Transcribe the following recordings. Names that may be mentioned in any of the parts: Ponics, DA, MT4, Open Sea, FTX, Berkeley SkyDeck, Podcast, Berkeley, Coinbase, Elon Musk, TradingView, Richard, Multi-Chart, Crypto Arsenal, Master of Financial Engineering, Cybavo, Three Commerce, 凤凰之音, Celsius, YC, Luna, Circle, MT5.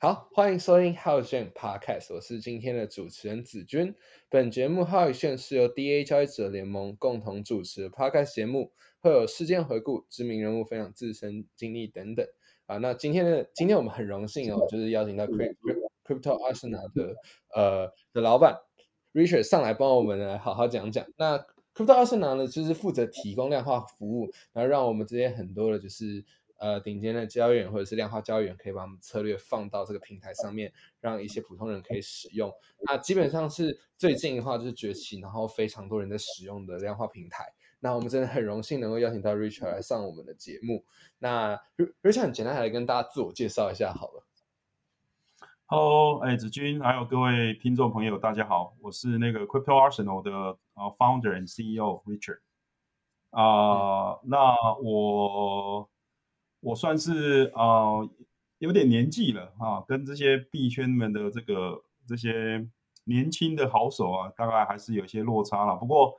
好，欢迎收听浩宇炫 Podcast， 我是今天的主持人子君。本节目浩宇炫是由 DA 交易者联盟共同主持的 Podcast 节目，会有事件回顾、知名人物分享自身经历等等。啊，那今天我们很荣幸哦，就是邀请到 Crypto Arsenal 的老板 Richard 上来帮我们来好好讲讲。那 Crypto Arsenal 呢，就是负责提供量化服务，然后让我们这些很多的就是顶尖的交易员或者是量化交易员可以把我们策略放到这个平台上面，让一些普通人可以使用。那基本上是最近的话就是崛起，然后非常多人在使用的量化平台。那我们真的很荣幸能够邀请到 Richard 来上我们的节目。那 Richard 很简单来跟大家自我介绍一下好了。Hello， 子君还有各位听众朋友大家好，我是那个 Crypto Arsenal 的 Founder and CEO Richard。那我算是有点年纪了啊，跟这些币圈们的这些年轻的好手啊，大概还是有些落差了。不过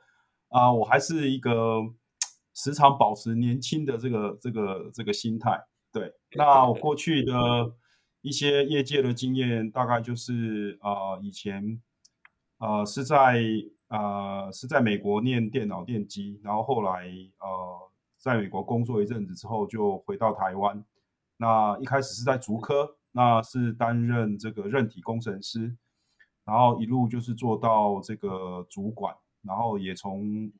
我还是一个时常保持年轻的这个心态。对，那我过去的一些业界的经验，大概就是以前是在美国念电脑电机，然后后来在美国工作一阵子之后就回到台湾。那一开始是在竹科，那是担任这个韧体工程师，然后一路就是做到这个主管，然后也从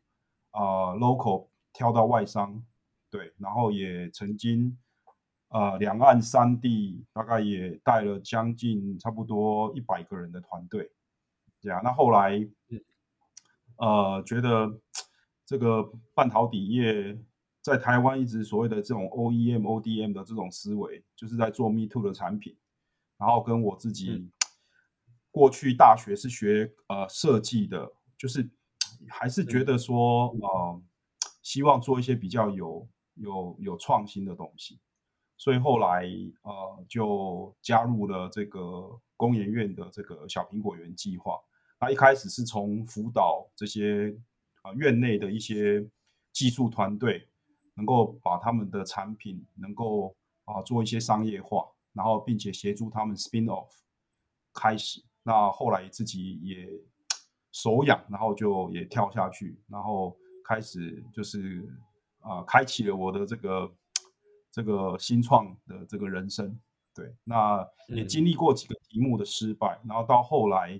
local 跳到外商。对，然后也曾经两岸三地大概也带了将近差不多100个人的团队。对啊，那后来觉得这个半导体业在台湾一直所谓的这种 OEM、ODM 的这种思维，就是在做 Me Too 的产品，然后跟我自己过去大学是学设计的，就是还是觉得说希望做一些比较有创新的东西，所以后来就加入了这个工研院的这个小苹果园计划。那一开始是从辅导这些院内的一些技术团队，能够把他们的产品能够做一些商业化，然后并且协助他们 spin off 开始。那后来自己也手痒，然后就也跳下去，然后开始就是开启了我的这个新创的这个人生。对，那也经历过几个题目的失败，然后到后来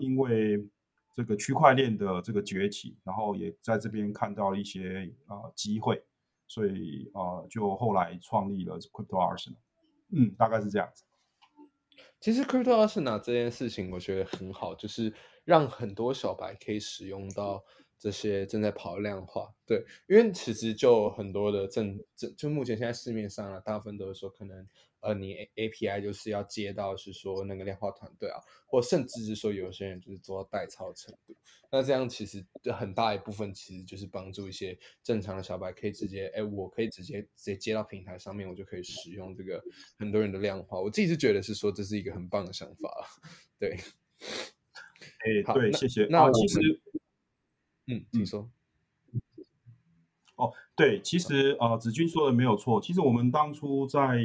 因为这个区块链的这个崛起，然后也在这边看到一些机会。所以就后来创立了 Crypto Arsenal， 大概是这样子。其实 Crypto Arsenal 这件事情我觉得很好，就是让很多小白可以使用到这些正在跑量化。对，因为其实就很多的就目前现在市面上啊，大部分都是说可能你 API 就是要接到是说那个量化团队啊，或甚至是说有些人就是做到代操程度。那这样其实很大一部分其实就是帮助一些正常的小白可以直接我可以直接接到平台上面，我就可以使用这个很多人的量化。我自己是觉得是说这是一个很棒的想法。对，对，谢谢。那其实你说。对，其实子君说的没有错。其实我们当初在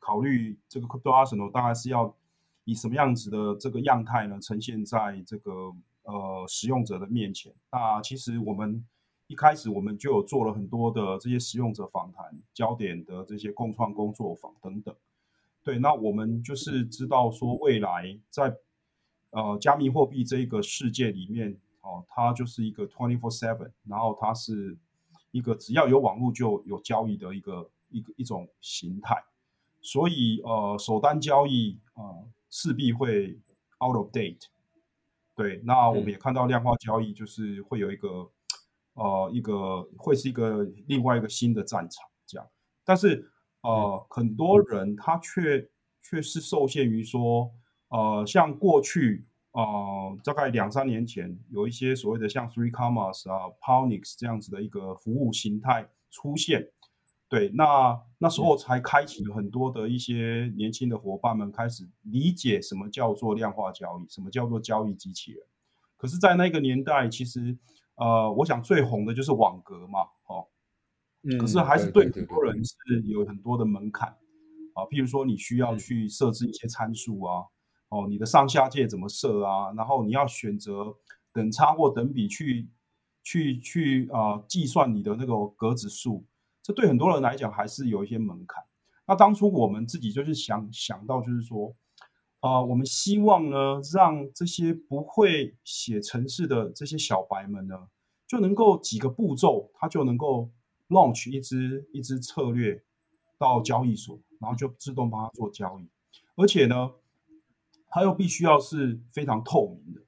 考虑这个 Crypto Arsenal 大概是要以什么样子的这个样态呢呈现在这个使用者的面前。那其实我们一开始我们就有做了很多的这些使用者访谈、焦点的这些共创工作坊等等。对，那我们就是知道说未来在加密货币这个世界里面它就是一个 24/7， 然后它是一个只要有网络就有交易的一种形态。所以首单交易势必会 out of date。 对，那我们也看到量化交易就是会有一个会是另外一个新的战场这样。但是很多人他却是受限于说像过去大概2-3年前有一些所谓的像 Three Commerce 啊 Ponics 这样子的一个服务形态出现，对，那时候才开启了很多的一些年轻的伙伴们开始理解什么叫做量化交易，什么叫做交易机器人。可是在那个年代其实我想最红的就是网格嘛，可是还是对很多人是有很多的门槛啊，譬如说你需要去设置一些参数啊，你的上下界怎么设啊，然后你要选择等差或等比去计算你的那个格子数，这对很多人来讲还是有一些门槛。那当初我们自己就是想到就是说我们希望呢让这些不会写程式的这些小白们呢就能够几个步骤他就能够 launch 一支策略到交易所，然后就自动帮他做交易，而且呢它又必须要是非常透明的，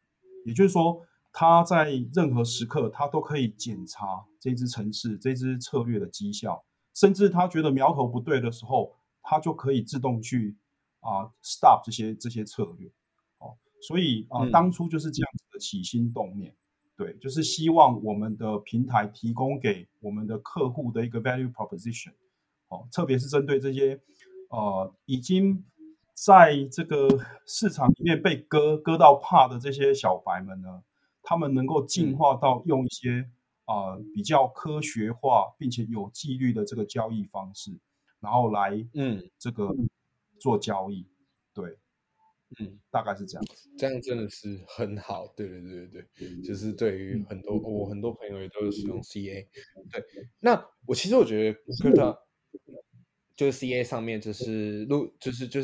也就是说它在任何时刻它都可以检查这支程式这支策略的绩效，甚至它觉得苗头不对的时候它就可以自动去stop 这些策略。所以当初就是这样子的起心动念，对，就是希望我们的平台提供给我们的客户的一个 value proposition，特别是针对这些已经在这个市场里面被割到怕的这些小白们呢，他们能够进化到用一些比较科学化并且有纪律的这个交易方式，然后来这个做交易，对，大概是这样子。这样真的是很好，对，就是对于很多我很多朋友也都是使用 CA， 对，那我觉得就是 CA 上面就是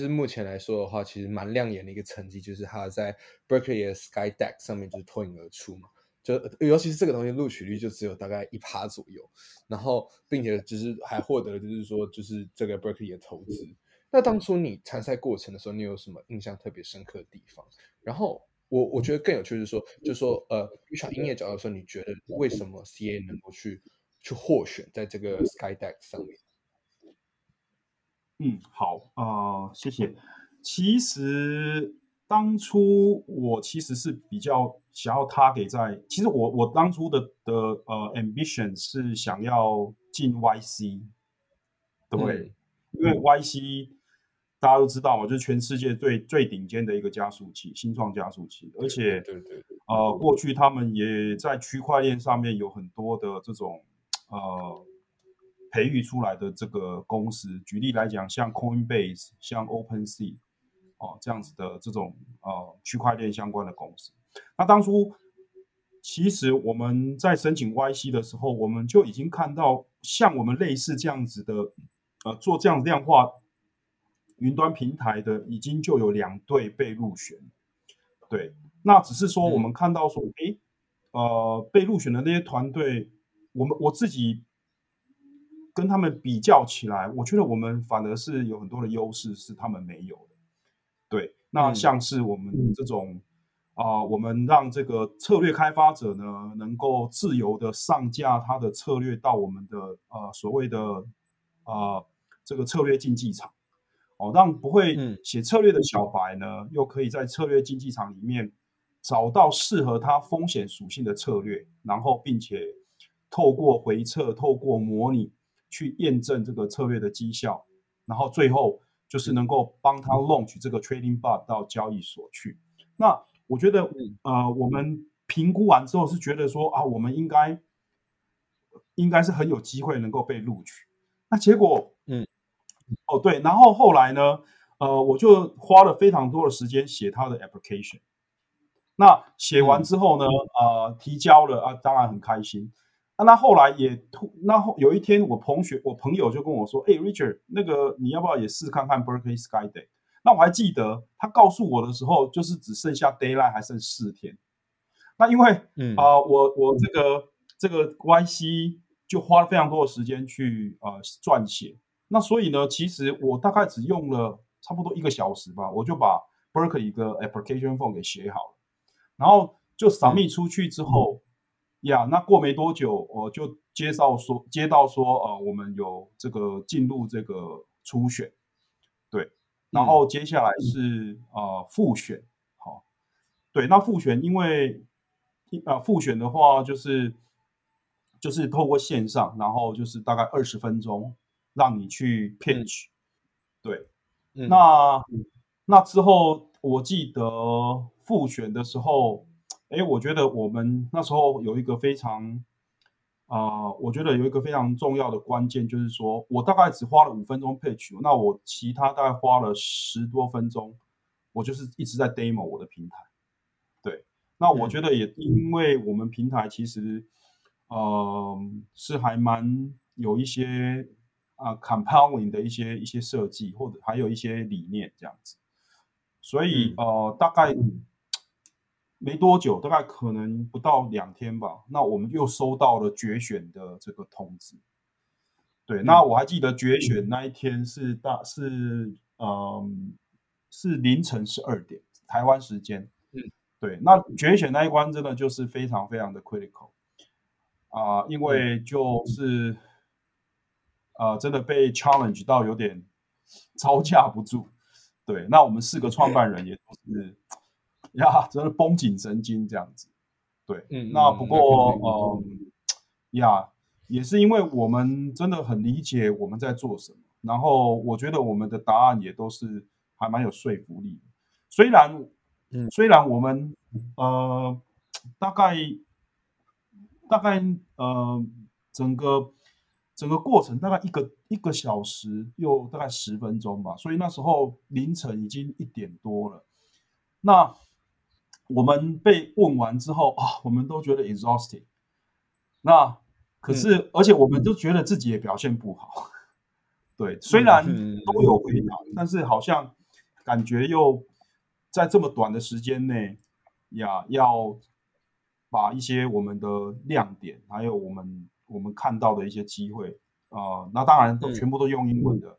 目前来说的话其实蛮亮眼的一个成绩，就是它在 Berkeley 的 SkyDeck 上面就是脱颖而出嘛，就尤其是这个东西录取率就只有大概 1% 左右，然后并且就是还获得就是说就是这个 Berkeley 的投资。那当初你参赛过程的时候你有什么印象特别深刻的地方？然后我觉得更有趣的是说Richard 音乐角度说你觉得为什么 CA 能够去获选在这个 SkyDeck 上面？好，谢谢。其实当初我其实是比较想要target在，其实我当初的ambition 是想要进 YC， 对，因为 YC 大家都知道嘛，就是全世界最顶尖的一个加速器，新创加速器，而且过去他们也在区块链上面有很多的这种培育出来的这个公司，举例来讲，像 Coinbase、像 Open Sea， 这样子的这种区块链相关的公司。那当初其实我们在申请 YC 的时候，我们就已经看到像我们类似这样子的做这样量化云端平台的，已经就有2队被入选。对，那只是说我们看到说，被入选的那些团队，我自己跟他们比较起来，我觉得我们反而是有很多的优势是他们没有的。对，那像是我们这种我们让这个策略开发者呢能够自由的上架他的策略到我们的所谓的这个策略竞技场，让不会写策略的小白呢又可以在策略竞技场里面找到适合他风险属性的策略，然后并且透过回测透过模拟去验证这个策略的绩效，然后最后就是能够帮他 launch 这个 trading bot 到交易所去。那我觉得我们评估完之后是觉得说我们应该是很有机会能够被录取。那结果对，然后后来呢我就花了非常多的时间写他的 application。那写完之后呢提交了当然很开心。那后来有一天我朋友就跟我说，Richard， 那个你要不要也试看看 Berkeley SkyDeck？ 那我还记得他告诉我的时候，就是只剩下 deadline 还剩4天。那因为我这个 YC 就花了非常多的时间去撰写。那所以呢，其实我大概只用了差不多1个小时吧，我就把 Berkeley 的 application form 给写好了，然后就submit出去之后。那过没多久我就接到说我们有这个进入这个初选，对，然后接下来是复选，好，对，那复选因为复选的话就是透过线上，然后就是大概20分钟让你去 pitch， 对，那之后我记得复选的时候，我觉得我们那时候有一个非常我觉得有一个非常重要的关键，就是说我大概只花了5分钟 pitch， 那我其他大概花了10多分钟，我就是一直在 demo 我的平台。对，那我觉得也因为我们平台其实是还蛮有一些compounding 的一些设计，或者还有一些理念这样子，所以大概没多久，大概可能不到2天吧，那我们又收到了决选的这个通知。对，那我还记得决选那一天是凌晨12点台湾时间。对，那决选那一关真的就是非常非常的 critical， 因为就是真的被 challenge 到有点招架不住。对，那我们4个创办人也都是真的绷紧神经这样子。对，那不过也是因为我们真的很理解我们在做什么，然后我觉得我们的答案也都是还蛮有说服力的。虽然我们大概整个过程大概一个小时又大概10分钟吧，所以那时候凌晨已经1点多了。那我们被问完之后我们都觉得 exhausted。那可是而且我们就觉得自己也表现不好。对，虽然都有回答，但是好像感觉又在这么短的时间内要把一些我们的亮点还有我们看到的一些机会，那当然都全部都用英文的，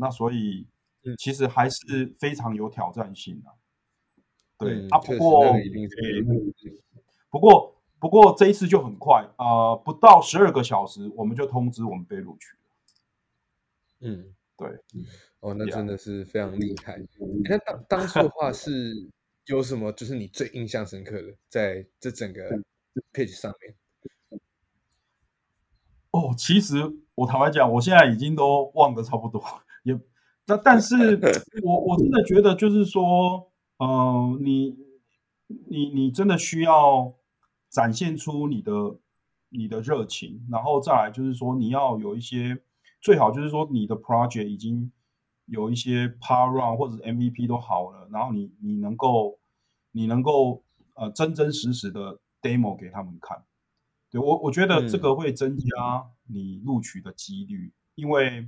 那所以其实还是非常有挑战性的，对不过这一次就很快，不到12个小时我们就通知我们被录取了，对，那真的是非常厉害。那当初的话是有什么就是你最印象深刻的在这整个 pitch 上面？其实我坦白讲，我现在已经都忘得差不多也，但是我真的觉得就是说，你真的需要展现出你的热情，然后再来就是说你要有一些，最好就是说你的 project 已经有一些 power round 或者 MVP 都好了，然后你能够真实的 demo 给他们看。对，我觉得这个会增加你录取的几率，因为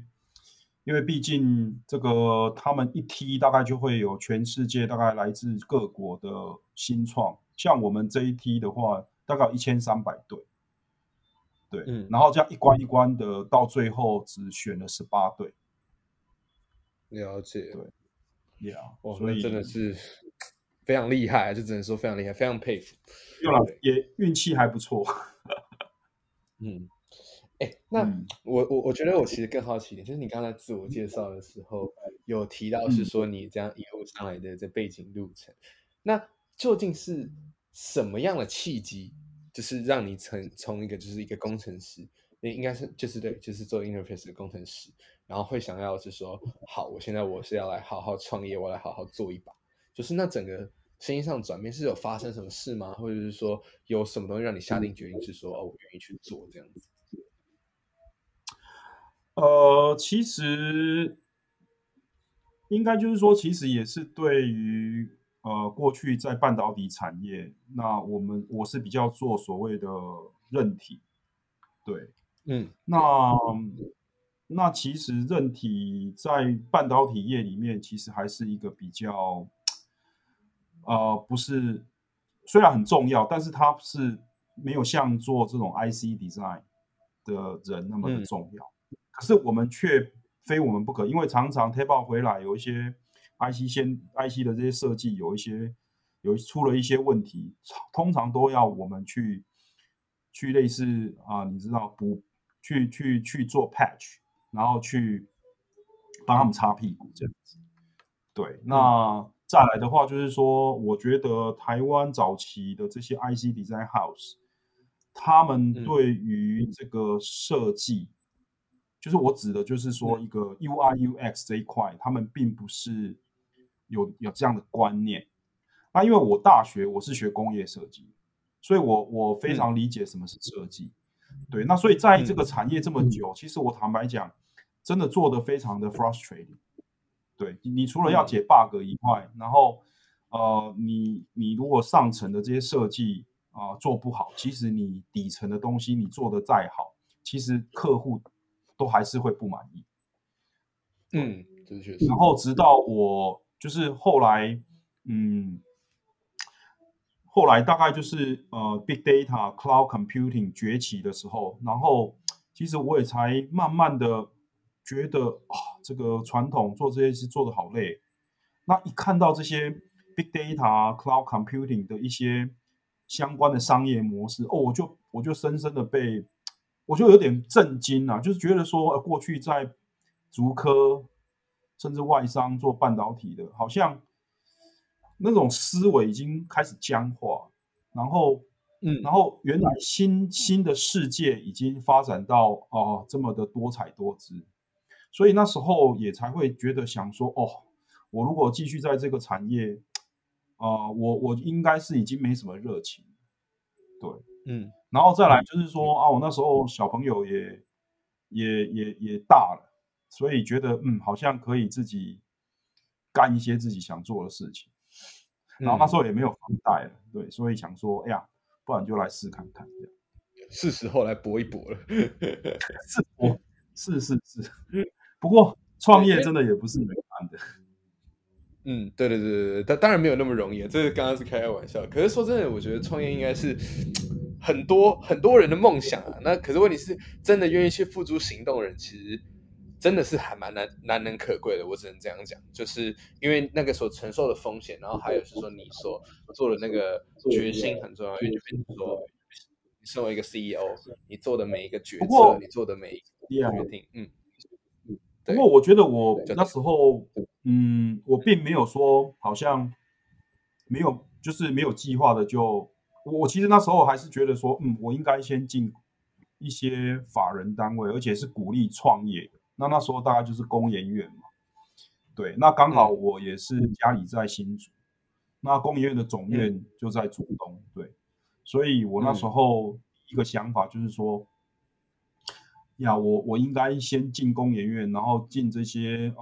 毕竟这个他们一梯大概就会有全世界大概来自各国的新创，像我们这一梯的话大概有1300对，对，然后这样一关一关的到最后只选了18对。了解，对，所以真的是非常厉害，就只能说非常厉害，非常佩服，也运气还不错。那我觉得我其实更好奇一点，就是你刚才自我介绍的时候有提到是说你这样一路上来的这背景路程，那究竟是什么样的契机，就是让你从一个就是一个工程师，应该是就是对，就是做 interface 的工程师，然后会想要是说，好，我现在是要来好好创业，我来好好做一把，就是那整个声音上转变是有发生什么事吗？或者是说有什么东西让你下定决心是说我愿意去做这样子？其实应该就是说，其实也是对于过去在半导体产业，那我是比较做所谓的韧体，对，那其实韧体在半导体业里面其实还是一个比较不是，虽然很重要，但是它是没有像做这种 IC design 的人那么的重要，可是我们却非我们不可，因为常常 tape-out 回来有一些 IC 的这些设计有出了一些问题，通常都要我们去去类似你知道去做 patch， 然后去帮他们擦屁股这样子。对，那再来的话就是说，我觉得台湾早期的这些 IC Design House， 他们对于这个设计，就是我指的就是说一个 UI UX 这一块，他们并不是有这样的观念。那因为我大学我是学工业设计，所以我非常理解什么是设计。对，那所以在这个产业这么久，其实我坦白讲，真的做得非常的 frustrating。对，你除了要解 bug 以外，然后你如果上层的这些设计做不好，其实你底层的东西你做得再好，其实客户都还是会不满意。嗯，这确实。然后直到我就是后来大概就是big data cloud computing 崛起的时候，然后其实我也才慢慢的觉得这个传统做这些事做得好累。那一看到这些 big data cloud computing 的一些相关的商业模式，我就深深的我就有点震惊啊，就是觉得说过去在竹科甚至外商做半导体的，好像那种思维已经开始僵化，然后原来新的世界已经发展到这么的多彩多姿。所以那时候也才会觉得想说，我如果继续在这个产业，我应该是已经没什么热情。对，然后再来就是说我那时候小朋友也大了，所以觉得好像可以自己干一些自己想做的事情。然后那时候也没有房贷了，对，所以想说，哎呀，不然就来试看看，这样是时候来搏一搏了。是。不过创业真的也不是没办的。对，但当然没有那么容易，这刚刚是开玩笑。可是说真的，我觉得创业应该是很多很多人的梦想啊。那可是问题是，真的愿意去付诸行动的人，其实真的是还蛮难能可贵的。我只能这样讲，就是因为那个所承受的风险，然后还有就是说你所做的那个决心很重要，因为你说你身为一个 CEO， 你做的每一个决策，你做的每一个决定，不过我觉得我那时候，我并没有说好像没有，就是没有计划的就我其实那时候还是觉得说，我应该先进一些法人单位，而且是鼓励创业的。那时候大概就是工研院嘛，对，那刚好我也是家里在新竹，那工研院的总院就在竹东，对，所以我那时候一个想法就是说，我应该先进工研院，然后进这些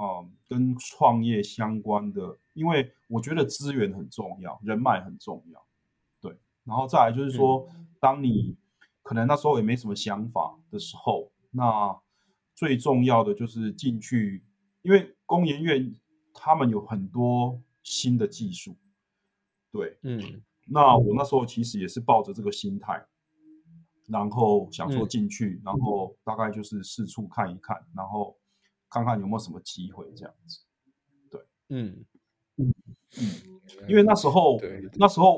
跟创业相关的，因为我觉得资源很重要，人脉很重要，对，然后再来就是说，当你可能那时候也没什么想法的时候，那最重要的就是进去，因为工研院他们有很多新的技术，对，那我那时候其实也是抱着这个心态，然后想说进去，然后大概就是四处看一看，然后看看有没有什么机会这样子，对，因为那时候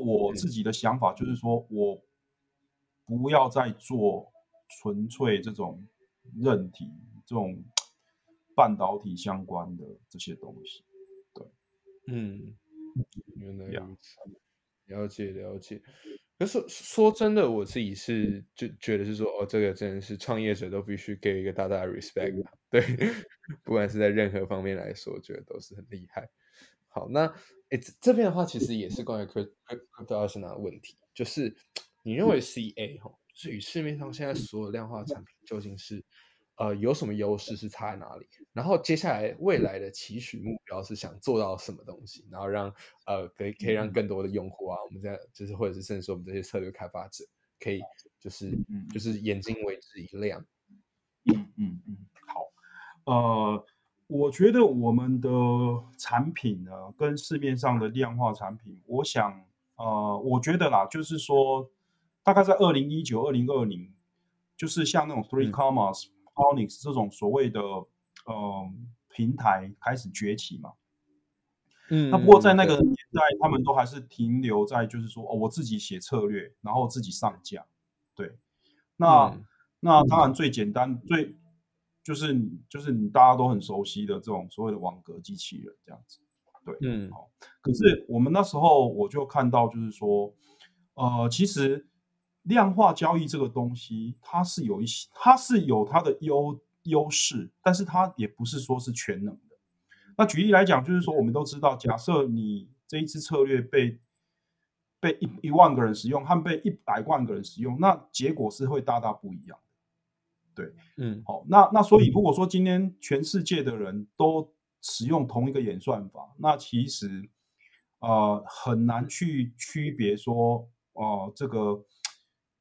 我自己的想法就是说，我不要再做纯粹这种韧体这种半导体相关的这些东西，对，原来如此，了解。可是说真的，我自己是就觉得是说，这个真的是创业者都必须给一个大大的 respect， 对，不管是在任何方面来说，我觉得都是很厉害。好，那这边的话，其实也是关于 Crypto Arsenal 的问题，就是你认为 CA 就是与市面上现在所有量化的产品究竟是有什么优势，是差在哪里？然后接下来未来的期许目标是想做到什么东西，然后让可以让更多的用户我们在就是或者是甚至说我们这些策略开发者可以就是眼睛为之一亮。好，我觉得我们的产品呢，跟市面上的量化产品，我想我觉得啦，就是说大概在2019、2020，就是像那种 Three Commerce、Onyx 这种所谓的平台开始崛起嘛。那不过在那个年代，他们都还是停留在就是说，我自己写策略，然后自己上架，对。那当然最简单最就是你大家都很熟悉的这种所谓的网格机器人这样子，对，好。可是我们那时候我就看到，就是说，其实量化交易这个东西，它是有它的优势，但是它也不是说是全能的。那举例来讲，就是说我们都知道，假设你这一支策略被1万个人使用，和被100万个人使用，那结果是会大大不一样。对，好，那所以如果说今天全世界的人都使用同一个演算法，那其实很难去区别说这个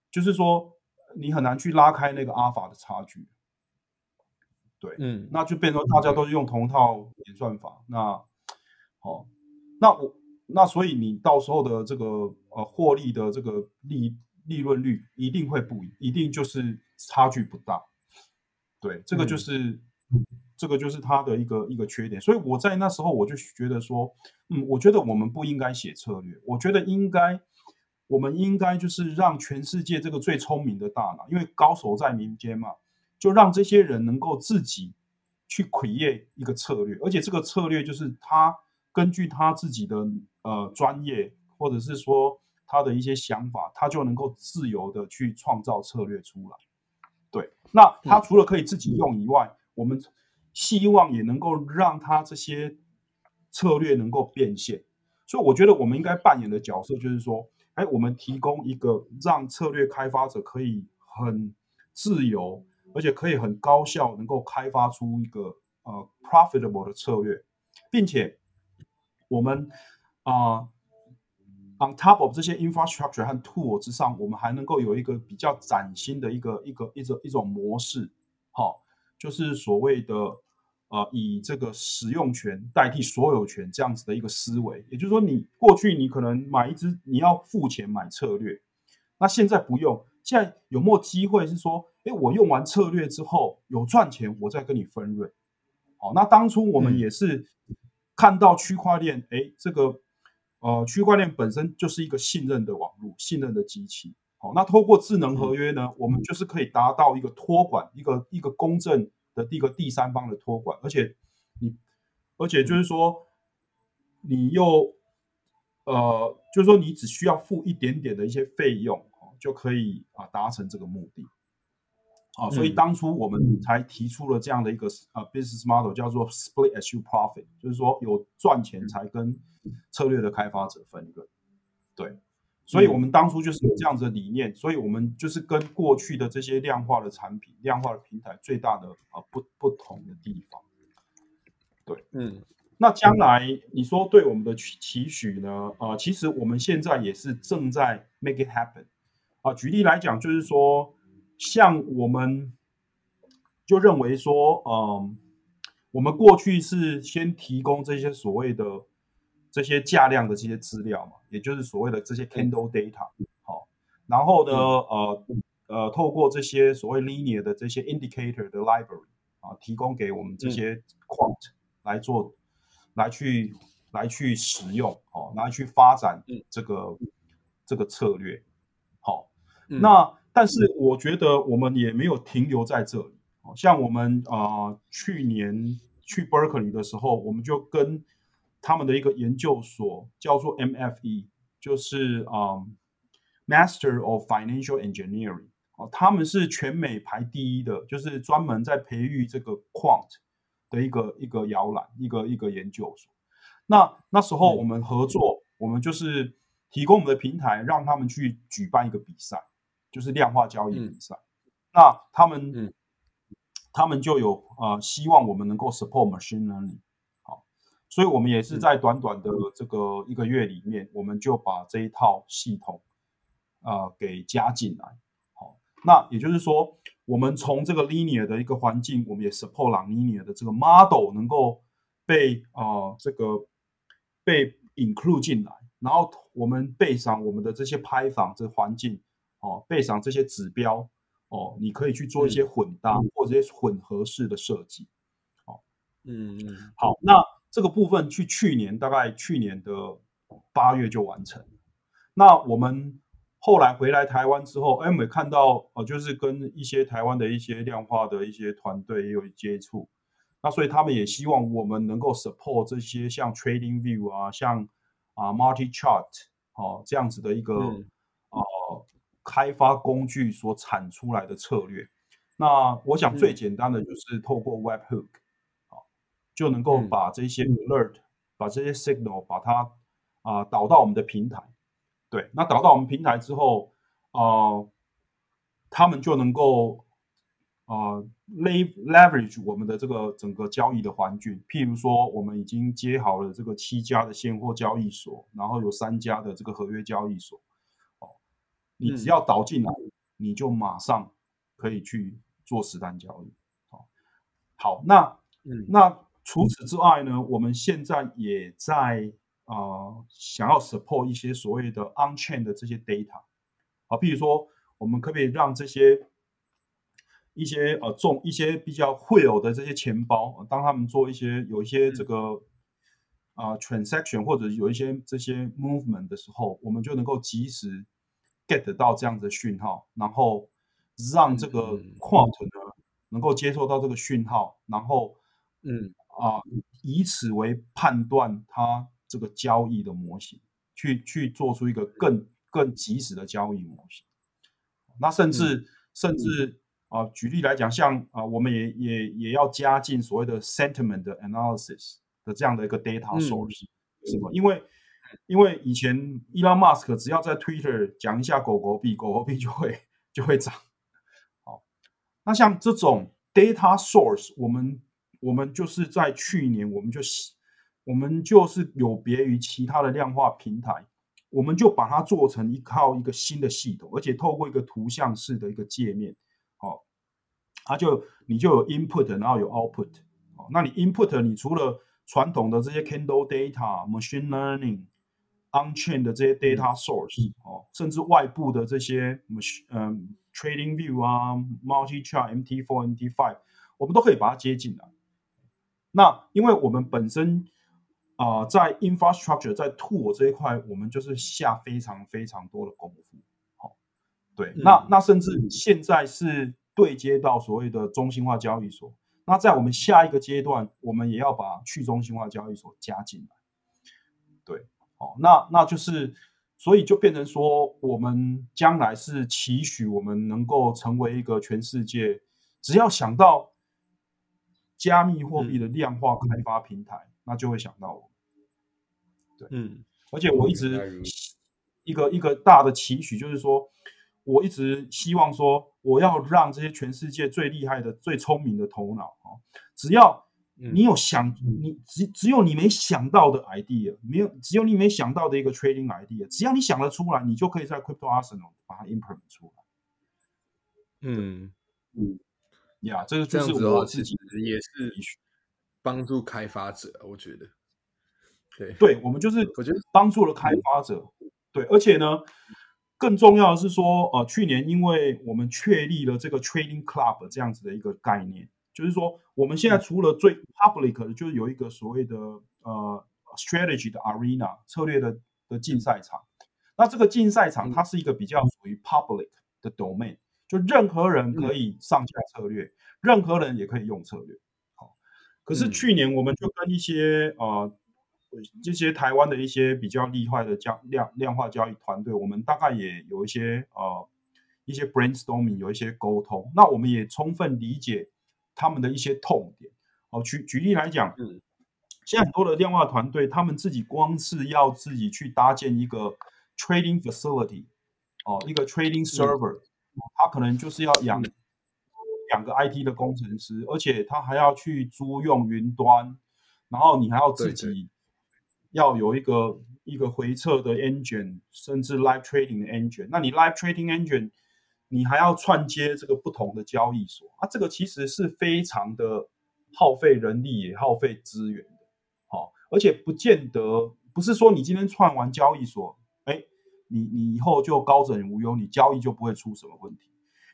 就是说你很难去拉开那个阿尔法的差距。对，那就变成大家都是用同套演算法，那好，那所以你到时候的这个获利的这个利润率一定就是差距不大，对，这个就是、这个就是它的一个缺点。所以我在那时候我就觉得说，我觉得我们不应该写策略，我觉得我们应该就是让全世界这个最聪明的大脑，因为高手在民间嘛，就让这些人能够自己去 create 一个策略，而且这个策略就是他根据他自己的专业或者是说他的一些想法，他就能够自由的去创造策略出来。对，那他除了可以自己用以外，我们希望也能够让他这些策略能够变现。所以我觉得我们应该扮演的角色就是说，我们提供一个让策略开发者可以很自由，而且可以很高效能够开发出一个profitable 的策略，并且我们on top of 这些 infrastructure 和 tool 之上，我们还能够有一个比较崭新的一种模式，就是所谓的以这个使用权代替所有权这样子的一个思维。也就是说，你过去你可能买一支你要付钱买策略，那现在不用，现在有没有机会是说，我用完策略之后有赚钱，我再跟你分润。好，那当初我们也是看到区块链，这个区块链本身就是一个信任的网络，信任的机器。好，那透过智能合约呢，我们就是可以达到一个托管，一个公正的一个第三方的托管，而且就是说，你又就是说你只需要付一点点的一些费用，就可以达成这个目的。啊，所以当初我们才提出了这样的一个business model， 叫做 split as you profit， 就是说有赚钱才跟策略的开发者分润。对，所以我们当初就是有这样子的理念，所以我们就是跟过去的这些量化的产品、量化的平台最大的不同的地方。对，那将来你说对我们的期许呢？其实我们现在也是正在 make it happen。举例来讲，就是说，像我们就认为说，我们过去是先提供这些所谓的这些价量的这些资料嘛，也就是所谓的这些 candle data， 好，然后呢，透过这些所谓 linear 的这些 indicator 的 library 提供给我们这些 quant 来去使用，来去发展这个策略，好，那。但是我觉得我们也没有停留在这里，像我们去年去 Berkeley 的时候，我们就跟他们的一个研究所叫做 MFE， 就是Master of Financial Engineering， 他们是全美排第一的，就是专门在培育这个 quant 的一个摇篮，一个研究所。那时候我们合作，我们就是提供我们的平台，让他们去举办一个比赛。就是量化交易比赛，那他们就有希望我们能够 support machine learning， 好，所以我们也是在短短的这个一个月里面，我们就把这一套系统给加进来，好，那也就是说，我们从这个 linear 的一个环境，我们也 support non-linear 的这个 model 能够被这个被 include 进来，然后我们背上我们的这些 Python 这环境。背上这些指标，你可以去做一些混搭或者一些混合式的设计。好，那这个部分去年大概去年的8月就完成。那我们后来回来台湾之后，我们看到就是跟一些台湾的一些量化的一些团队也有接触，那所以他们也希望我们能够 support 这些像 TradingView 啊，像Multi-Chart 这样子的一个开发工具所产出来的策略。那我想最简单的就是透过 Webhook 就能够把这些 alert 把这些 signal 把它导到我们的平台。对，那导到我们平台之后，他们就能够leverage 我们的这个整个交易的环境。譬如说，我们已经接好了这个7家的现货交易所，然后有3家的这个合约交易所。你只要导进来，你就马上可以去做实单交易。好，那除此之外呢，我们现在也在想要 support 一些所谓的 on-chain 的这些 data， 譬如说我们可不可以让这些一些比较会有的这些钱包，当他们做有一些这个transaction 或者有一些这些 movement 的时候，我们就能够及时 get 到这样的讯号，然后让这个 quant 呢能够接受到这个讯号，然后以此为判断它这个交易的模型，去做出一个更及时的交易模型。那甚至举例来讲，像我们也要加进所谓的 sentiment analysis 的这样的一个 data source，是吧？因为以前 Elon Musk 只要在 Twitter 讲一下狗狗币就会涨。好，那像这种 data source， 我们就是在去年我们就是有别于其他的量化平台，我们就把它做成一个新的系统，而且透过一个图像式的一个界面，你就有 input， 然后有 output，那你 input 你除了传统的这些 candle data、machine learning、on-chain 的这些 data source，甚至外部的这些TradingView 啊、Multi-Chart、MT4、MT5， 我们都可以把它接进来。那因为我们本身在 infrastructure 在 tool 这一块，我们就是下非常非常多的功夫。对，那甚至现在是对接到所谓的中心化交易所。那在我们下一个阶段，我们也要把去中心化交易所加进来。对，那就是所以就变成说，我们将来是期许我们能够成为一个全世界只要想到加密货币的量化开发平台，那就会想到我。对，而且我一直一个大的期许就是说，我一直希望说，我要让这些全世界最厉害的、最聪明的头脑，只要你有想，你只有你没想到的 idea， 没有，只有你没想到的一个 trading idea， 只要你想得出来，你就可以在 Crypto Arsenal 把它 implement 出来。这样子我自己也是帮助开发者，我觉得，对，我们就是帮助了开发者。对，而且呢，更重要的是说，去年因为我们确立了这个 Trading Club 这样子的一个概念，就是说，我们现在除了最 public 的，就是有一个所谓的strategy 的 arena 策略的竞赛场，那这个竞赛场它是一个比较属于 public 的 domain。就任何人可以上架策略，任何人也可以用策略。可是去年我们就跟一些这些台湾的一些比较厉害的量化交易团队，我们大概也有一些 brainstorming， 有一些沟通。那我们也充分理解他们的一些痛点。举例来讲，现在很多的量化团队，他们自己光是要自己去搭建一个 trading facility，一个 trading server。他可能就是要养2个 IT 的工程师，而且他还要去租用云端，然后你还要自己要有一个回测的 engine， 甚至 live trading 的 engine。 那你 live trading engine 你还要串接这个不同的交易所，这个其实是非常的耗费人力也耗费资源的，而且不是说你今天串完交易所你以后就高枕无忧，你交易就不会出什么问题。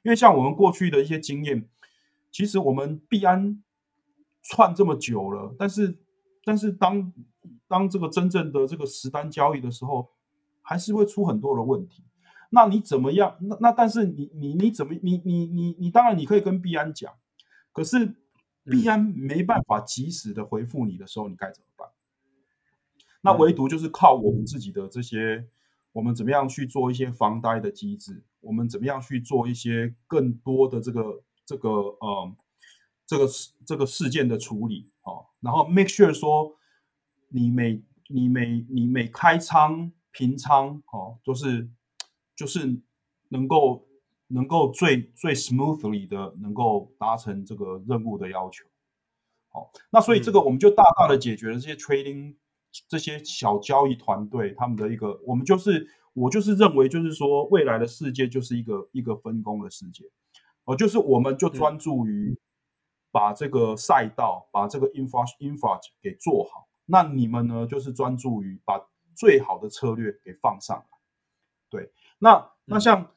因为像我们过去的一些经验，其实我们币安串这么久了，但是当这个真正的这个实单交易的时候，还是会出很多的问题。那你怎么样？那但是你怎么你当然你可以跟币安讲，可是币安没办法及时的回复你的时候，你该怎么办？那唯独就是靠我们自己的这些，我们怎么样去做一些防呆的机制？我们怎么样去做一些更多的这个事件的处理哦？然后 make sure 说你每开仓平仓哦，就是能够最 smoothly 的能够达成这个任务的要求。好，那所以这个我们就大大的解决了这些 trading 这些小交易团队他们的一个，我就是认为就是说未来的世界就是一个分工的世界，就是我们就专注于把这个赛道把这个 infra 给做好，那你们呢就是专注于把最好的策略给放上来。对，那像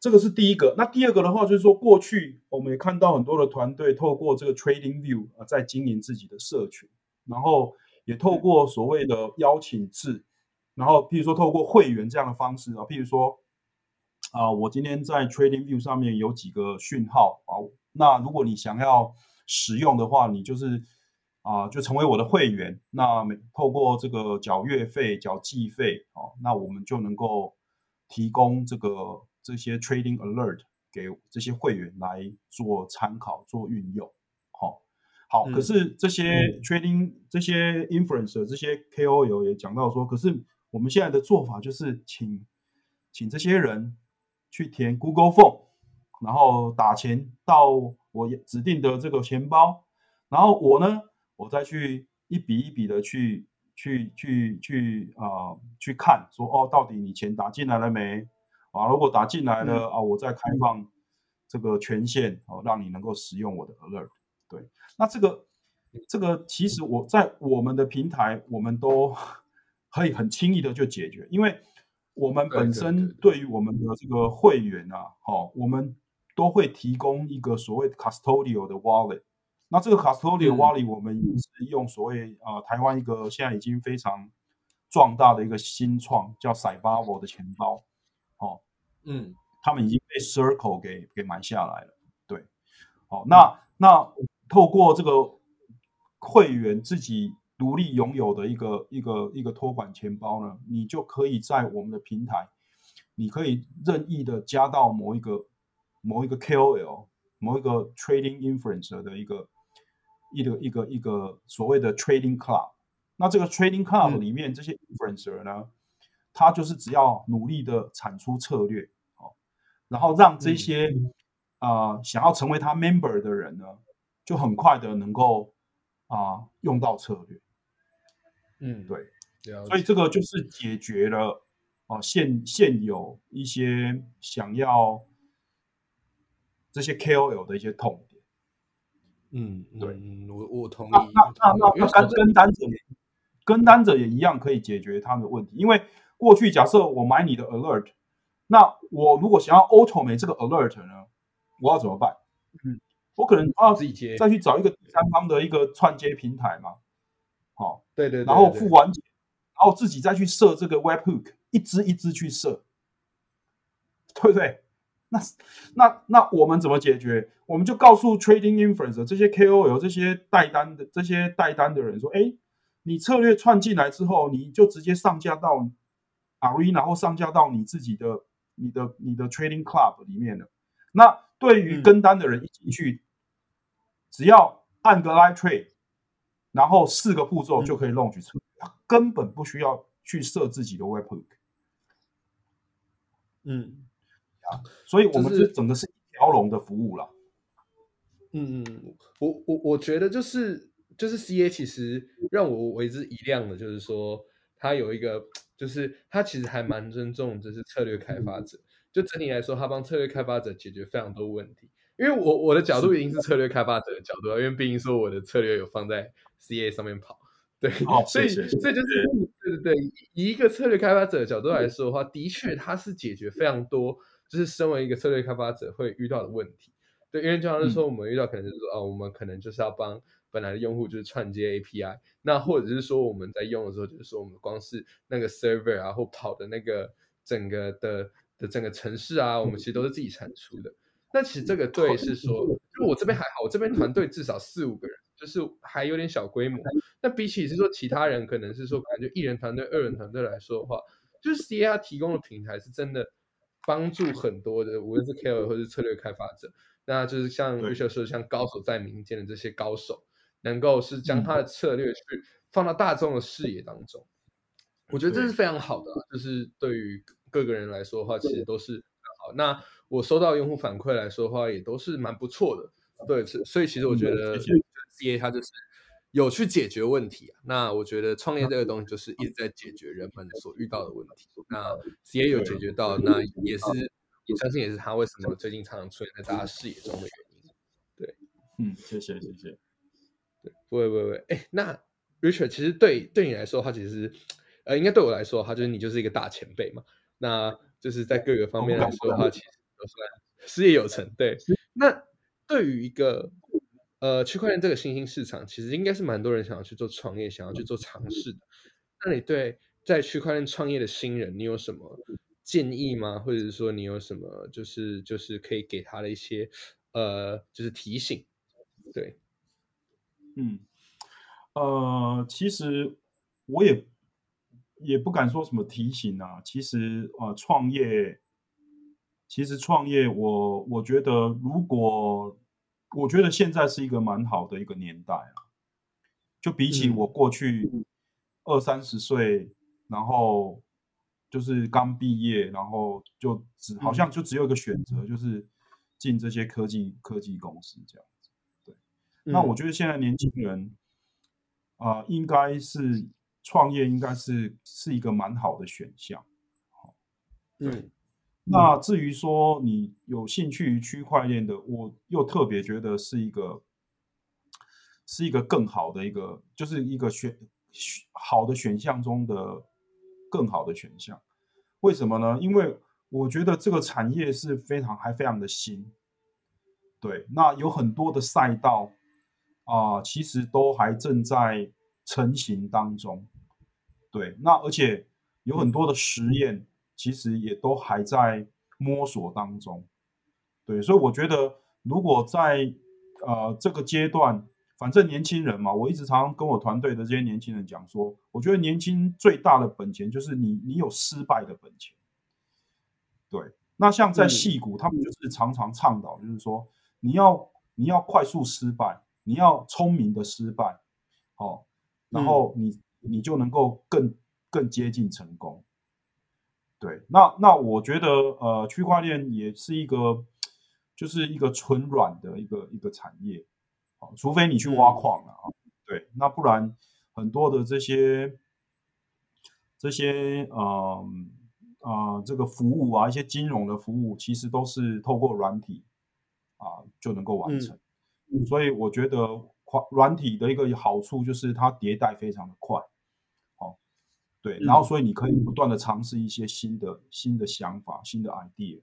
这个是第一个。那第二个的话就是说，过去我们也看到很多的团队透过这个 TradingView 在经营自己的社群，然后也透过所谓的邀请制，然后譬如说透过会员这样的方式啊，譬如说我今天在 TradingView 上面有几个讯号啊，那如果你想要使用的话，你就是就成为我的会员，那透过这个缴月费缴季费那我们就能够提供这些 trading alert 给这些会员来做参考做运用。好，可是这些 trading、这些 influencer 这些 KOL 也讲到说，可是我们现在的做法就是请这些人去填 Google Form， 然后打钱到我指定的这个钱包，然后我呢我再去一笔一笔的去看说，到底你钱打进来了没啊？如果打进来了我再开放这个权限让你能够使用我的 alert。 对，那这个其实我在我们的平台我们都可以很轻易的就解决，因为我们本身对于我们的这个会员啊，我们都会提供一个所谓 custodial 的 wallet。那这个 custodial wallet 我们是用所谓台湾一个现在已经非常壮大的一个新创叫 Cybavo 的钱包，他们已经被 Circle 给买下来了。对，那透过这个会员自己独立拥有的一个托管钱包呢，你就可以在我们的平台，你可以任意的加到某一个 KOL 某一个 trading influencer 的一个所谓的 trading club。 那这个 trading club 里面这些 influencer 呢，他就是只要努力的产出策略，然后让这些想要成为他 member 的人呢就很快的能够用到策略。对，所以这个就是解决了现有一些想要这些 KOL 的一些痛点。对，我同意。那跟单者也一样可以解决他们的问题，因为过去假设我买你的 alert， 那我如果想要 automate 这个 alert 呢，我要怎么办？我可能自己接，再去找一个第三方的一个串接平台嘛。对，然后付完钱，然后自己再去设这个 webhook， 一支一支去设，对不对？那我们怎么解决？我们就告诉 trading influencer 这些 KOL 这些带单的人说，你策略串进来之后，你就直接上架到 Arena 或上架到你自己的你的 trading club 里面了。那对于跟单的人一进去，只要按个 live trade， 然后4个步骤就可以弄取策略，他根本不需要去设自己的 webhook。所以我们这整个是一条龙的服务啦。我觉得就是 CA 其实让我为之一亮的，就是说他有一个，就是他其实还蛮尊重就是策略开发者。就整体来说，他帮策略开发者解决非常多问题。因为我的角度一定是策略开发者的角度，因为毕竟说我的策略有放在 CA 上面跑。对，所以就是对，以一个策略开发者的角度来说的话，的确他是解决非常多，就是身为一个策略开发者会遇到的问题。对，因为就像是说我们遇到可能就是说我们可能就是要帮本来的用户就是串接 API， 那或者是说我们在用的时候，就是说我们光是那个 server 或跑的那个整个的整个城市啊，我们其实都是自己产出的。那其实这个对是说，就我这边还好，我这边团队至少4-5个人，就是还有点小规模。那比起是说其他人可能是说感觉1人团队、2人团队来说的话，就是 CA 提供的平台是真的帮助很多的，无论是 KOL 或是策略开发者，那就是像 Richard 说，像高手在民间的这些高手，能够是将他的策略去放到大众的视野当中，我觉得这是非常好的，就是对于各个人来说的话，其实都是好。那我收到用户反馈来说的话，也都是蛮不错的，对，所以其实我觉得 CA 它就是有去解决问题啊。那我觉得创业这个东西就是一直在解决人们所遇到的问题。那 CA 有解决到，那也是也相信也是他为什么最近常常出现在大家视野中的原因。对，谢谢。对，不会，哎，那 Richard 其实对你来说，他其实应该对我来说，他就是你就是一个大前辈嘛。那就是在各个方面来说的话，其实都算事业有成。对，那对于一个区块链这个新兴市场，其实应该是蛮多人想要去做创业，想要去做尝试的。那你对在区块链创业的新人，你有什么建议吗？或者是说你有什么就是可以给他的一些就是提醒？对，其实我也不敢说什么提醒啊。其实创业我觉得我觉得现在是一个蛮好的一个年代啊，就比起我过去20-30岁，然后就是刚毕业，然后就好像就只有一个选择，就是进这些科技公司这样子。对，那我觉得现在年轻人应该是创业，应该是一个蛮好的选项。对。那至于说你有兴趣于区块链的，我又特别觉得是一个更好的一个，就是一个好的选项中的更好的选项。为什么呢？因为我觉得这个产业是非常的新。对，那有很多的赛道其实都还正在成型当中。对，那而且有很多的实验其实也都还在摸索当中。对，所以我觉得如果在这个阶段，反正年轻人嘛，我一直常常跟我团队的这些年轻人讲说，我觉得年轻最大的本钱就是你有失败的本钱。对，那像在矽谷他们就是常常倡导，就是说你要快速失败，你要聪明的失败，然后你就能够更接近成功。对，那我觉得区块链也是一个，就是一个纯软的一个产业，除非你去挖矿啊，对，那不然很多的这些这个服务啊，一些金融的服务，其实都是透过软体就能够完成。所以我觉得软体的一个好处就是它迭代非常的快。对，然后所以你可以不断的尝试一些新的想法、新的 idea。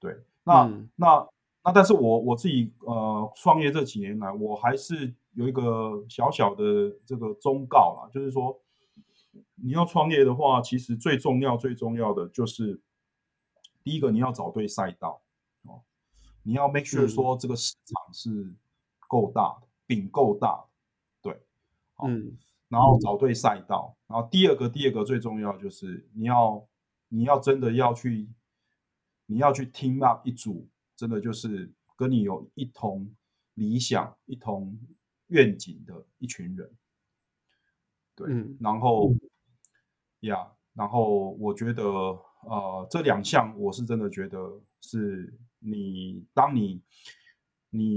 对，那但是我自己创业这几年来，我还是有一个小小的这个忠告啦，就是说你要创业的话，其实最重要的就是第一个，你要找对赛道，你要 make sure 说这个市场是够大的，饼够大的。对，然后找对赛道。然后第二个最重要就是你要真的你要去 team up 一组，真的就是跟你有一同理想、一同愿景的一群人。对，然后我觉得这两项我是真的觉得是当你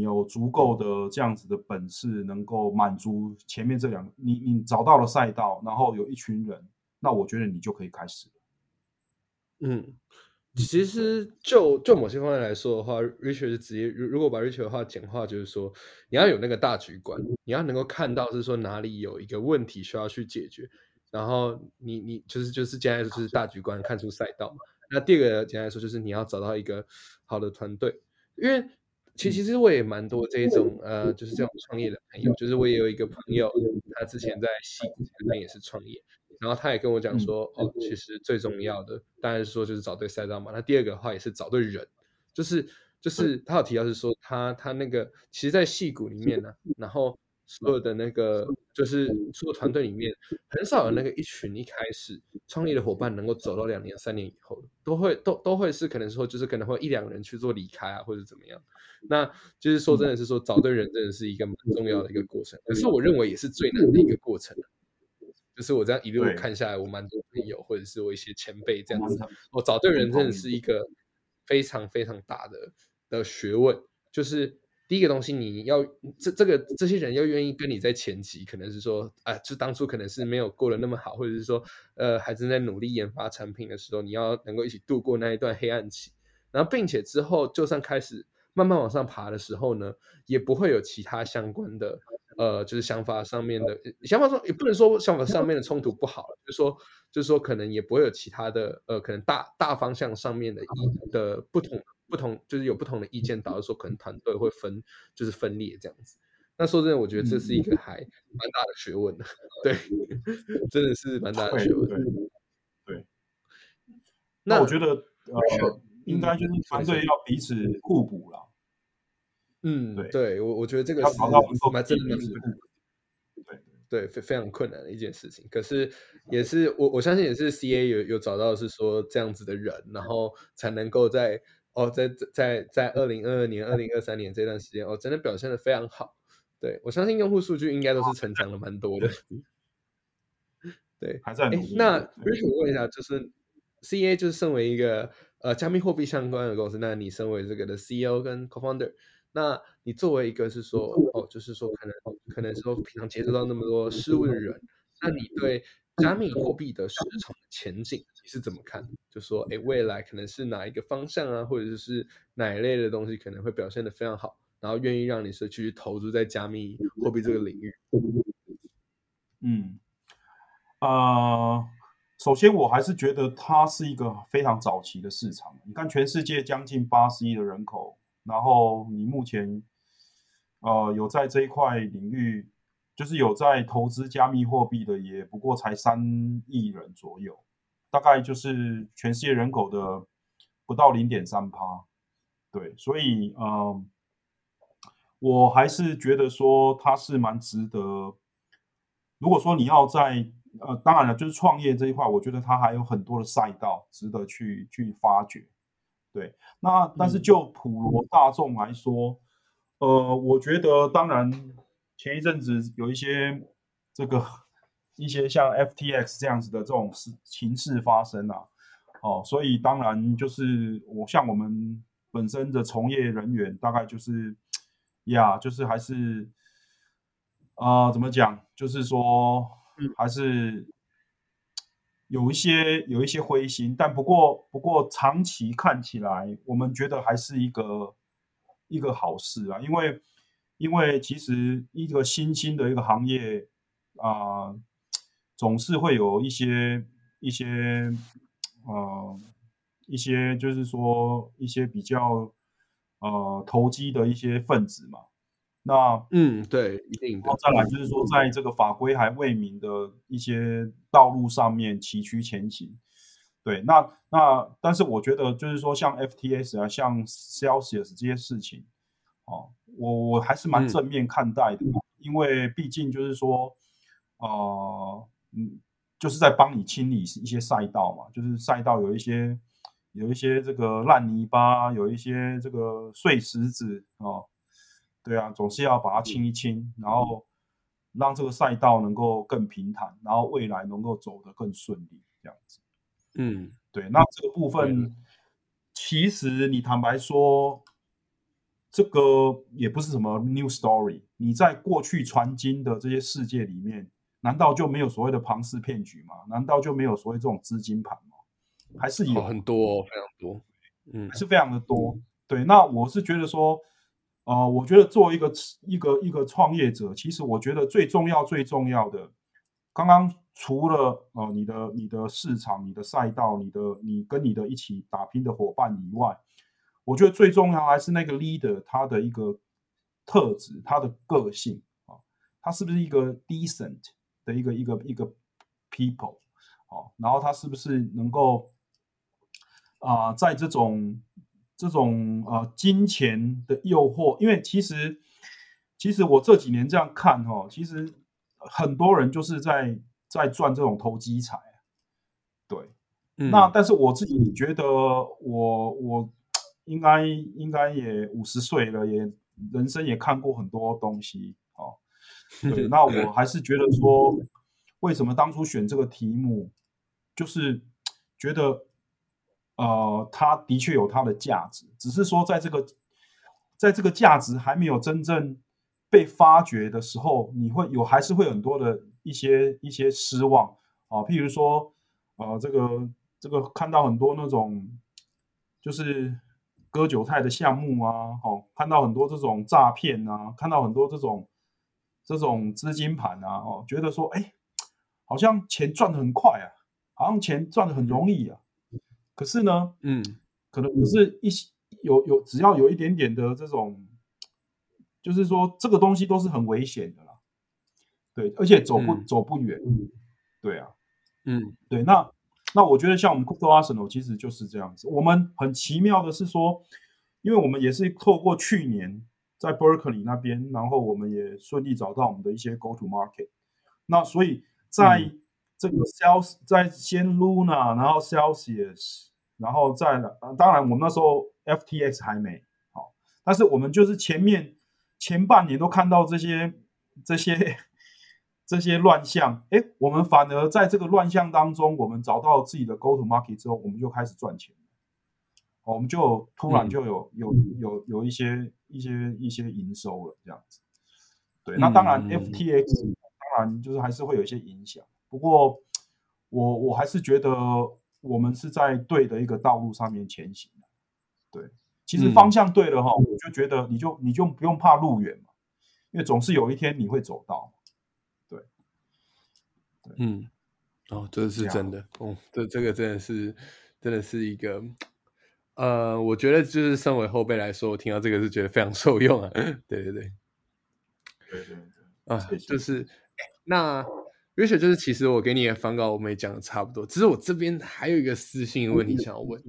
有足够的这样子的本事，能够满足前面这两个，你找到了赛道，然后有一群人，那我觉得你就可以开始了。其实就某些方面来说的话 ，Richard 直接如果把 Richard 的话简化，就是说你要有那个大局观，你要能够看到是说哪里有一个问题需要去解决，然后你就是简单来说就是大局观，看出赛道。那第二个简单来说就是你要找到一个好的团队，因为其实我也蛮多这一种就是这种创业的朋友，就是我也有一个朋友，他之前在矽谷，他也是创业。然后他也跟我讲说，哦，其实最重要的当然是说就是找对赛道嘛。那第二个的话也是找对人，就是他有提到是说他那个其实，在矽谷里面呢、啊，然后所有的那个就是所有团队里面很少有那个一群一开始创立的伙伴能够走到2年3年以后，都会是可能说就是可能会一两个人去做离开啊或者怎么样。那就是说真的是说找对人真的是一个蛮重要的一个过程，可是我认为也是最难的一个过程。就是我这样一路看下来，我蛮多朋友或者是我一些前辈这样子，我找对人真的是一个非常非常大的学问。就是第一个东西，你要这些人要愿意跟你在前期，可能是说啊，就当初可能是没有过得那么好，或者是说还正在努力研发产品的时候，你要能够一起度过那一段黑暗期。然后并且之后就算开始慢慢往上爬的时候呢，也不会有其他相关的就是想法上面的也不能说想法上面的冲突不好，就是说可能也不会有其他的可能大方向上面的不同就是有不同的意见，导致说可能团队会就是分裂这样子。那说真的，我觉得这是一个还蛮大的学问的，对，真的是蛮大的学问。对。那我觉得应该就是团队要彼此互补啦。嗯，对，我觉得这个是对非常困难的一件事情，可是也是我相信也是 CA 有找到是说这样子的人，然后才能够在2022年2023年这段时间真的表现得非常好。对，我相信用户数据应该都是成长了蛮多的。对，还在努力。那 Richard 问一下，就是 CA 就是身为一个加密货币相关的公司，那你身为这个的 CEO 跟 Co-founder， 那你作为一个是说就是说可能说平常接触到那么多事物的人，那你对加密货币的市场的前景你是怎么看？就说未来可能是哪一个方向啊，或者是哪一类的东西可能会表现得非常好，然后愿意让你是去投资在加密货币这个领域？首先我还是觉得它是一个非常早期的市场。你看全世界将近80亿的人口，然后你目前有在这一块领域就是有在投资加密货币的也不过才3亿人左右，大概就是全世界人口的不到 0.3%。 对，所以我还是觉得说它是蛮值得，如果说你要在当然了，就是创业这一块，我觉得它还有很多的赛道值得去发掘。对，那但是就普罗大众来说，我觉得当然前一阵子有一些一些像 FTX 这样子的这种情势发生啊，所以当然就是像我们本身的从业人员，大概就是就是还是怎么讲，就是说。还是有一些灰心，但不过长期看起来，我们觉得还是一个好事啊，因为其实一个新兴的一个行业总是会有一些就是说一些比较投机的一些分子嘛。那对，一定的。再来就是说，在这个法规还未明的一些道路上面崎岖前行。对，那但是我觉得就是说，像 FTX 啊，像 Celsius 这些事情，我还是蛮正面看待的，因为毕竟就是说，就是在帮你清理一些赛道嘛，就是赛道有一些这个烂泥巴，有一些这个碎石子对啊，总是要把它清一清，然后让这个赛道能够更平坦，然后未来能够走得更顺利，这样子。对，那这个部分，其实你坦白说，这个也不是什么 new story。你在过去传经的这些世界里面，难道就没有所谓的庞氏骗局吗？难道就没有所谓这种资金盘吗？还是有很多，非常多，还是非常的多。对，那我是觉得说。我觉得作为一个创业者，其实我觉得最重要的，刚刚除了你的市场、你的赛道、你跟你的一起打拼的伙伴以外，我觉得最重要还是那个 leader 他的一个特质、他的个性他是不是一个 decent 的一个people 然后它是不是能够在这种金钱的诱惑，因为其实我这几年这样看其实很多人就是在赚这种投机财，对，那但是我自己觉得我应该也50岁了，也人生也看过很多东西，对，那我还是觉得说为什么当初选这个题目，就是觉得它的确有它的价值，只是说在这个价值还没有真正被发掘的时候，你还是会有很多的一些失望啊，譬如说这个看到很多那种就是割韭菜的项目啊，看到很多这种诈骗啊，看到很多这种资金盘啊，觉得说哎，好像钱赚得很快啊，好像钱赚得很容易啊，可是呢，可能不是只要有一点点的这种，就是说这个东西都是很危险的啦，对，而且走不远，对啊，对，那我觉得像我们 Crypto Arsenal 其实就是这样子。我们很奇妙的是说，因为我们也是透过去年在 Berkeley 那边，然后我们也顺利找到我们的一些 Go to Market。那所以在这个 在先 Luna， 然后 Celsius， 然后再当然我们那时候 FTX 还没好，但是我们就是前半年都看到这些乱象，我们反而在这个乱象当中，我们找到自己的 go to market 之后，我们就开始赚钱，我们就突然就有一些营收了，这样子。对，那当然 FTX 当然就是还是会有一些影响，不过我还是觉得我们是在对的一个道路上面前行的。对，其实方向对了我就觉得你就不用怕路远嘛，因为总是有一天你会走到。这是真的，这个真的是一个，我觉得就是身为后辈来说，我听到这个是觉得非常受用啊，对，谢谢。就是那 Richard， 就是其实我给你的反稿我们也讲的差不多，只是我这边还有一个私信的问题想要问，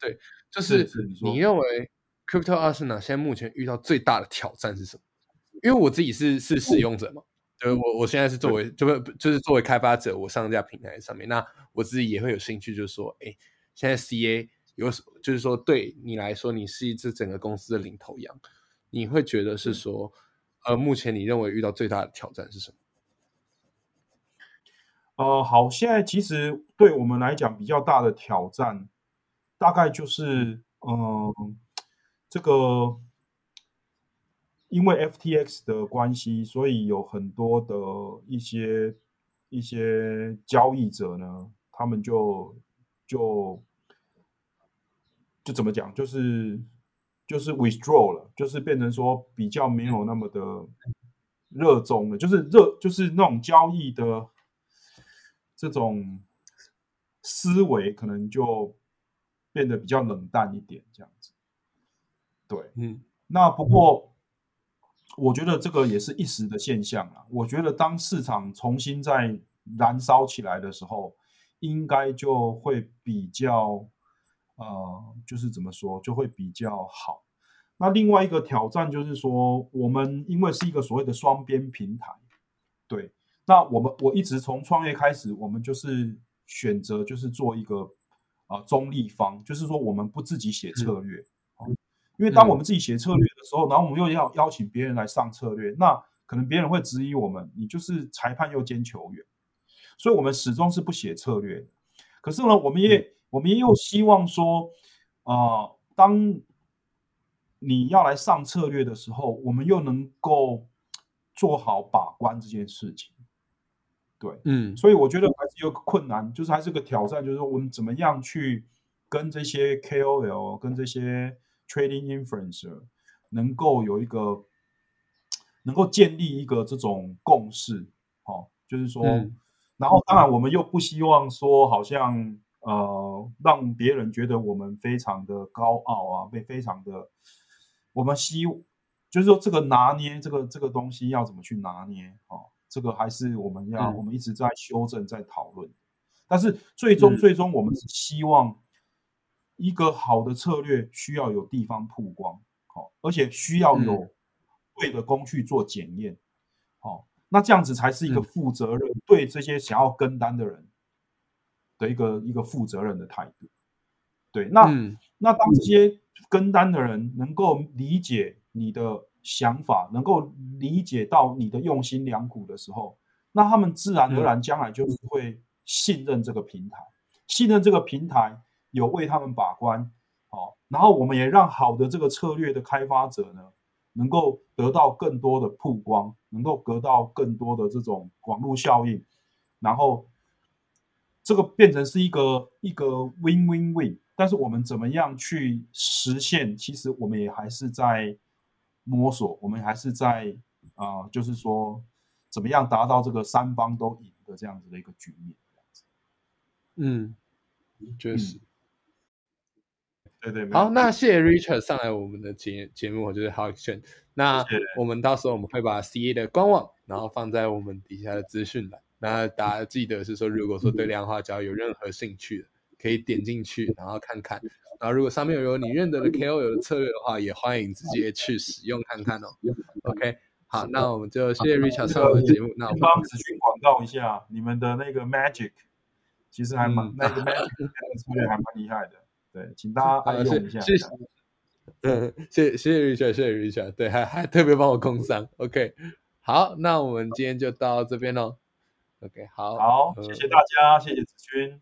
对，就是你认为 Crypto Arsenal 现在目前遇到最大的挑战是什么？因为我自己是使用者嘛。我现在是作为开发者，我上架平台上面，那我自己也会有兴趣，就是说，现在 CA 有，就是说对你来说，你是这整个公司的领头羊，你会觉得是说，目前你认为遇到最大的挑战是什么？好，现在其实对我们来讲比较大的挑战，大概就是，这个。因为 FTX 的关系，所以有很多的一些交易者呢，他们就怎么讲，就是 withdraw 了，就是变成说比较没有那么的热衷了，就是那种交易的这种思维可能就变得比较冷淡一点这样子。对，那不过。我觉得这个也是一时的现象啊。我觉得当市场重新再燃烧起来的时候，应该就会比较，就是怎么说，就会比较好。那另外一个挑战就是说，我们因为是一个所谓的双边平台，对。那我一直从创业开始，我们就是选择就是做一个中立方，就是说我们不自己写策略。因为当我们自己写策略的时候，然后我们又要邀请别人来上策略，那可能别人会质疑我们，你就是裁判又兼球员，所以我们始终是不写策略的。可是呢，我们也又希望说，当你要来上策略的时候，我们又能够做好把关这件事情。对，所以我觉得还是有个困难，就是还是个挑战，就是我们怎么样去跟这些 KOL 跟这些Trading Influencer 能够有一个能够建立一个这种共识，就是说，然后当然我们又不希望说好像让别人觉得我们非常的高傲啊，非常的，我们就是说这个拿捏这个东西要怎么去拿捏，这个还是我们一直在修正在讨论。但是最终我们是希望一个好的策略需要有地方曝光，而且需要有对的工具做检验，那这样子才是一个负责任，对这些想要跟单的人的一个负责任的态度。对，那当这些跟单的人能够理解你的想法，能够理解到你的用心良苦的时候，那他们自然而然将来就是会信任这个平台，信任这个平台有为他们把关，然后我们也让好的这个策略的开发者呢，能够得到更多的曝光，能够得到更多的这种网络效应，然后这个变成是一个 win-win-win。 但是我们怎么样去实现，其实我们也还是在摸索，我们还是在就是说怎么样达到这个三方都赢的这样子的一个局面。确实。对，好，那谢谢 Richard 上来我们的节目，就是 How Action。 那我们到时候我们会把 CA 的官网然后放在我们底下的资讯栏，那大家记得是说，如果说对量化交易有任何兴趣的，可以点进去然后看看，然后如果上面有你认得的 KOL 的策略的话，也欢迎直接去使用看看哦。 OK， 好，那我们就谢谢 Richard 上我们的节目。那我们帮资讯广告一下，你们的那个 Magic 其实还蛮那个 Magic 的策略还蛮厉害的，对，请大家爱用一下。谢谢 Richard， 对，还特别帮我工商。 OK， 好，那我们今天就到这边哦。OK， 好，谢谢大家，谢谢子君。